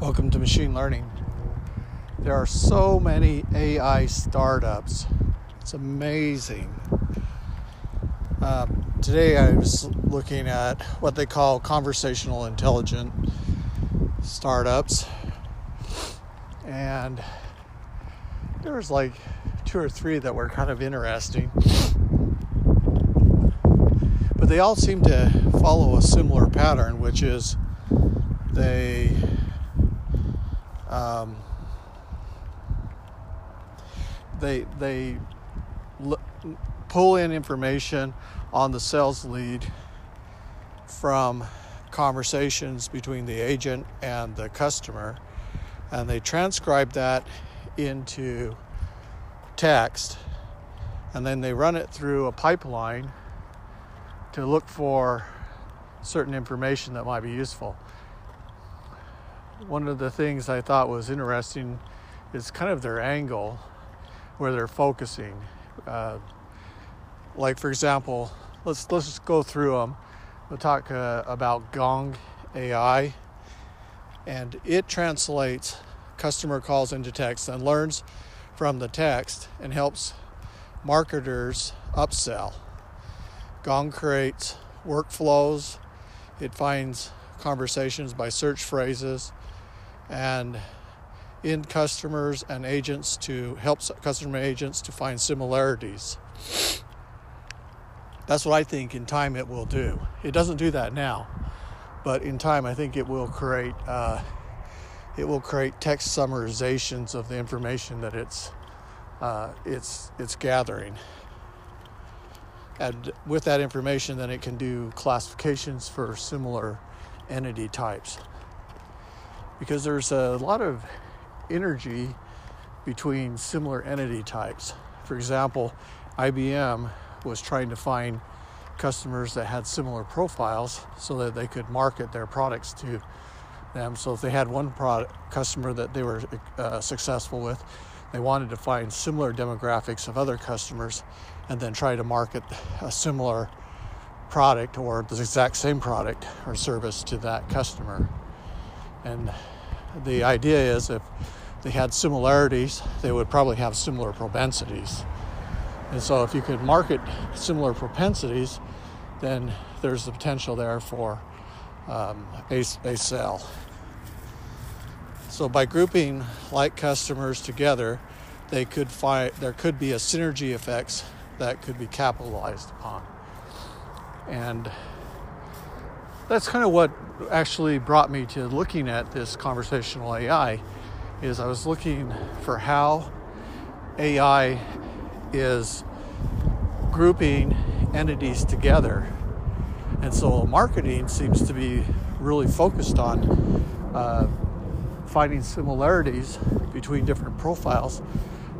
Welcome to machine learning. There are so many AI startups. It's amazing. Today I was looking at what they call conversational intelligent startups. And there was like 2 or 3 that were kind of interesting. But they all seem to follow a similar pattern, which is they pull in information on the sales lead from conversations between the agent and the customer, and they transcribe that into text, and then they run it through a pipeline to look for certain information that might be useful. One of the things I thought was interesting is kind of their angle where they're focusing. Like, for example, let's just go through them. We'll talk about Gong AI, and it translates customer calls into text and learns from the text and helps marketers upsell. Gong creates workflows. It finds conversations by search phrases and in customers and agents to help customer agents to find similarities. That's what I think in time it will do. It doesn't do that now, but in time I think it will create text summarizations of the information that it's gathering. And with that information, then it can do classifications for similar entity types. Because there's a lot of energy between similar entity types. For example, IBM was trying to find customers that had similar profiles so that they could market their products to them. So if they had one customer that they were successful with, they wanted to find similar demographics of other customers and then try to market a similar product or the exact same product or service to that customer. And the idea is if they had similarities, they would probably have similar propensities. And so if you could market similar propensities, then there's the potential there for a sell. So by grouping like customers together, there could be a synergy effects that could be capitalized upon. And that's kind of what actually brought me to looking at this conversational AI, is I was looking for how AI is grouping entities together. And so marketing seems to be really focused on finding similarities between different profiles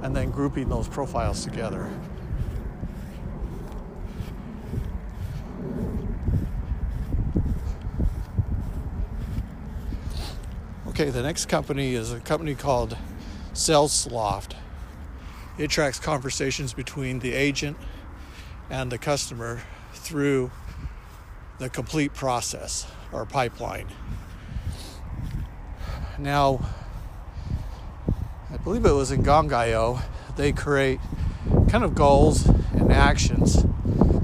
and then grouping those profiles together. Okay, the next company is a company called SalesLoft. It tracks conversations between the agent and the customer through the complete process or pipeline. Now, I believe it was in Gong.io, they create kind of goals and actions.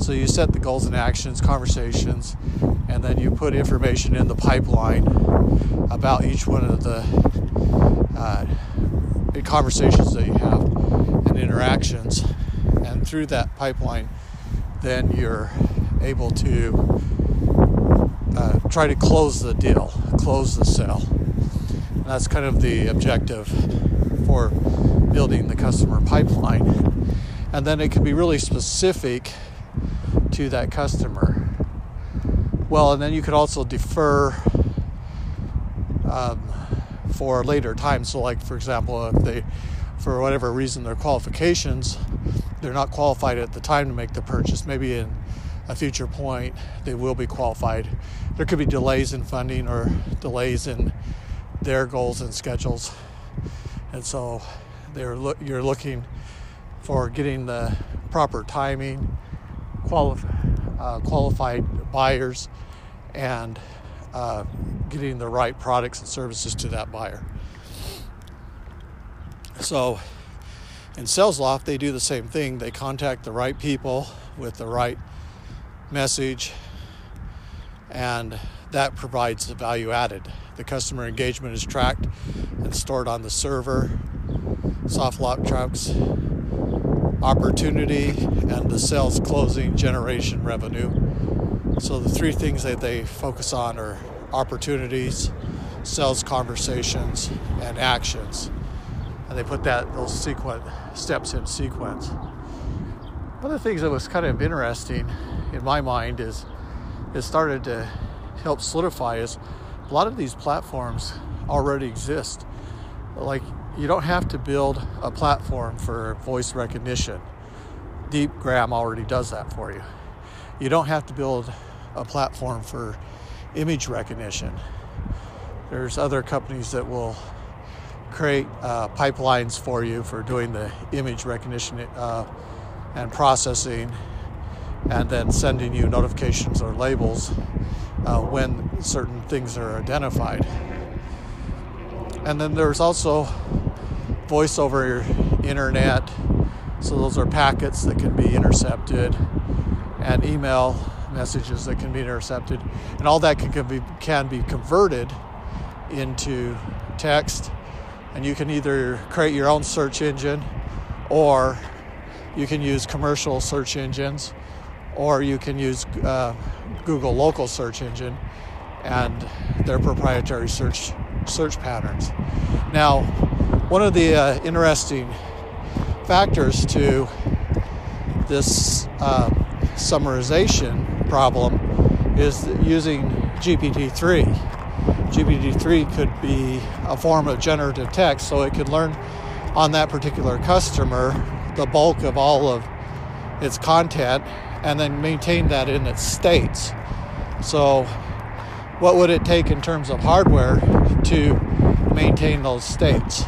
So you set the goals and actions, conversations, and then you put information in the pipeline about each one of the conversations that you have and interactions, and through that pipeline then you're able to try to close the sale. And that's kind of the objective for building the customer pipeline, and then it can be really specific to that customer. Well, and then you could also defer for a later time. So like, for example, if they, for whatever reason, their qualifications, they're not qualified at the time to make the purchase. Maybe in a future point, they will be qualified. There could be delays in funding or delays in their goals and schedules. And so you're looking for getting the proper timing, qualified buyers, and getting the right products and services to that buyer. So in SalesLoft, they do the same thing. They contact the right people with the right message, and that provides the value added. The customer engagement is tracked and stored on the server. SoftLock tracks opportunity and the sales closing generation revenue. So the three things that they focus on are opportunities, sales conversations, and actions. And they put those steps in sequence. One of the things that was kind of interesting in my mind is it started to help solidify is a lot of these platforms already exist. Like, you don't have to build a platform for voice recognition. Deepgram already does that for you. You don't have to build a platform for image recognition. There's other companies that will create pipelines for you for doing the image recognition and processing, and then sending you notifications or labels when certain things are identified. And then there's also voice over internet. So those are packets that can be intercepted, and email messages that can be intercepted. And all that can be converted into text. And you can either create your own search engine, or you can use commercial search engines, or you can use Google local search engine and their proprietary search patterns. Now, one of the interesting factors to this summarization problem is using GPT-3. GPT-3 could be a form of generative text, so it could learn on that particular customer the bulk of all of its content and then maintain that in its states. So what would it take in terms of hardware to maintain those states?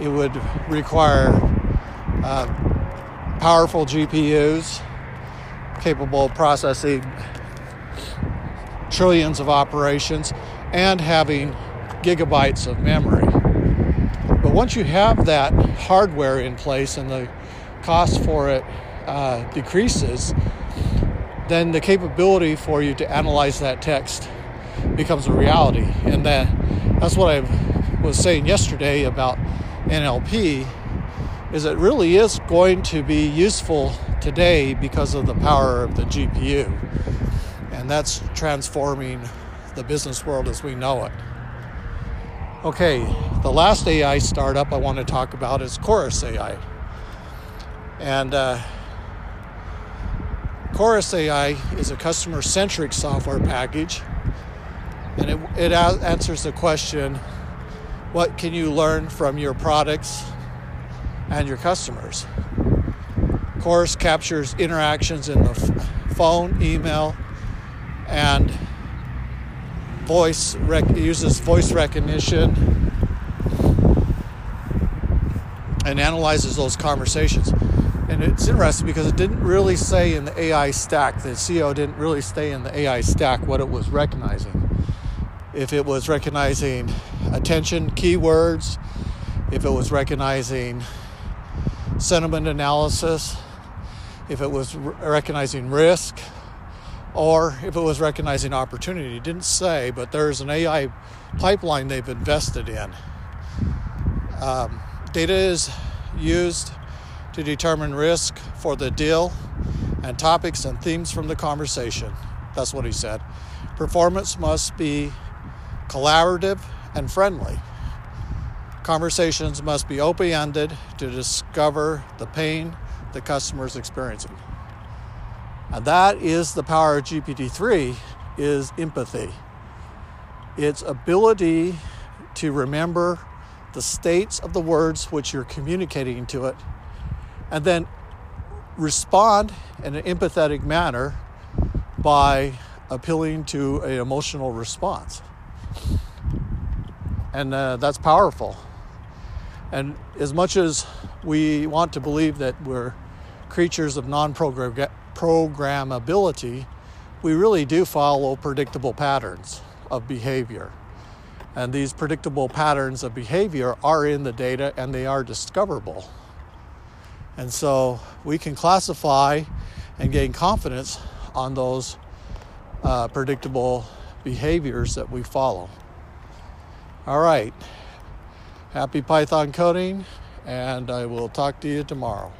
It would require powerful GPUs capable of processing trillions of operations and having gigabytes of memory. But once you have that hardware in place and the cost for it decreases, then the capability for you to analyze that text becomes a reality. And that's what I was saying yesterday about NLP, is it really is going to be useful today because of the power of the GPU. And that's transforming the business world as we know it. Okay, the last AI startup I want to talk about is Chorus AI. And Chorus AI is a customer-centric software package, and it answers the question, what can you learn from your products and your customers? Chorus captures interactions in the phone, email, and voice, uses voice recognition and analyzes those conversations. And it's interesting because it didn't really say in the AI stack, the CEO didn't really say in the AI stack what it was recognizing. If it was recognizing attention, keywords, if it was recognizing sentiment analysis, if it was recognizing risk, or if it was recognizing opportunity. It didn't say, but there's an AI pipeline they've invested in. Data is used to determine risk for the deal and topics and themes from the conversation. That's what he said. Performance must be collaborative and friendly. Conversations must be open-ended to discover the pain the customer is experiencing. And that is the power of GPT-3, is empathy. Its ability to remember the states of the words which you're communicating to it, and then respond in an empathetic manner by appealing to an emotional response. And that's powerful. And as much as we want to believe that we're creatures of non-programmability, we really do follow predictable patterns of behavior. And these predictable patterns of behavior are in the data and they are discoverable. And so we can classify and gain confidence on those predictable behaviors that we follow. All right. Happy Python coding, and I will talk to you tomorrow.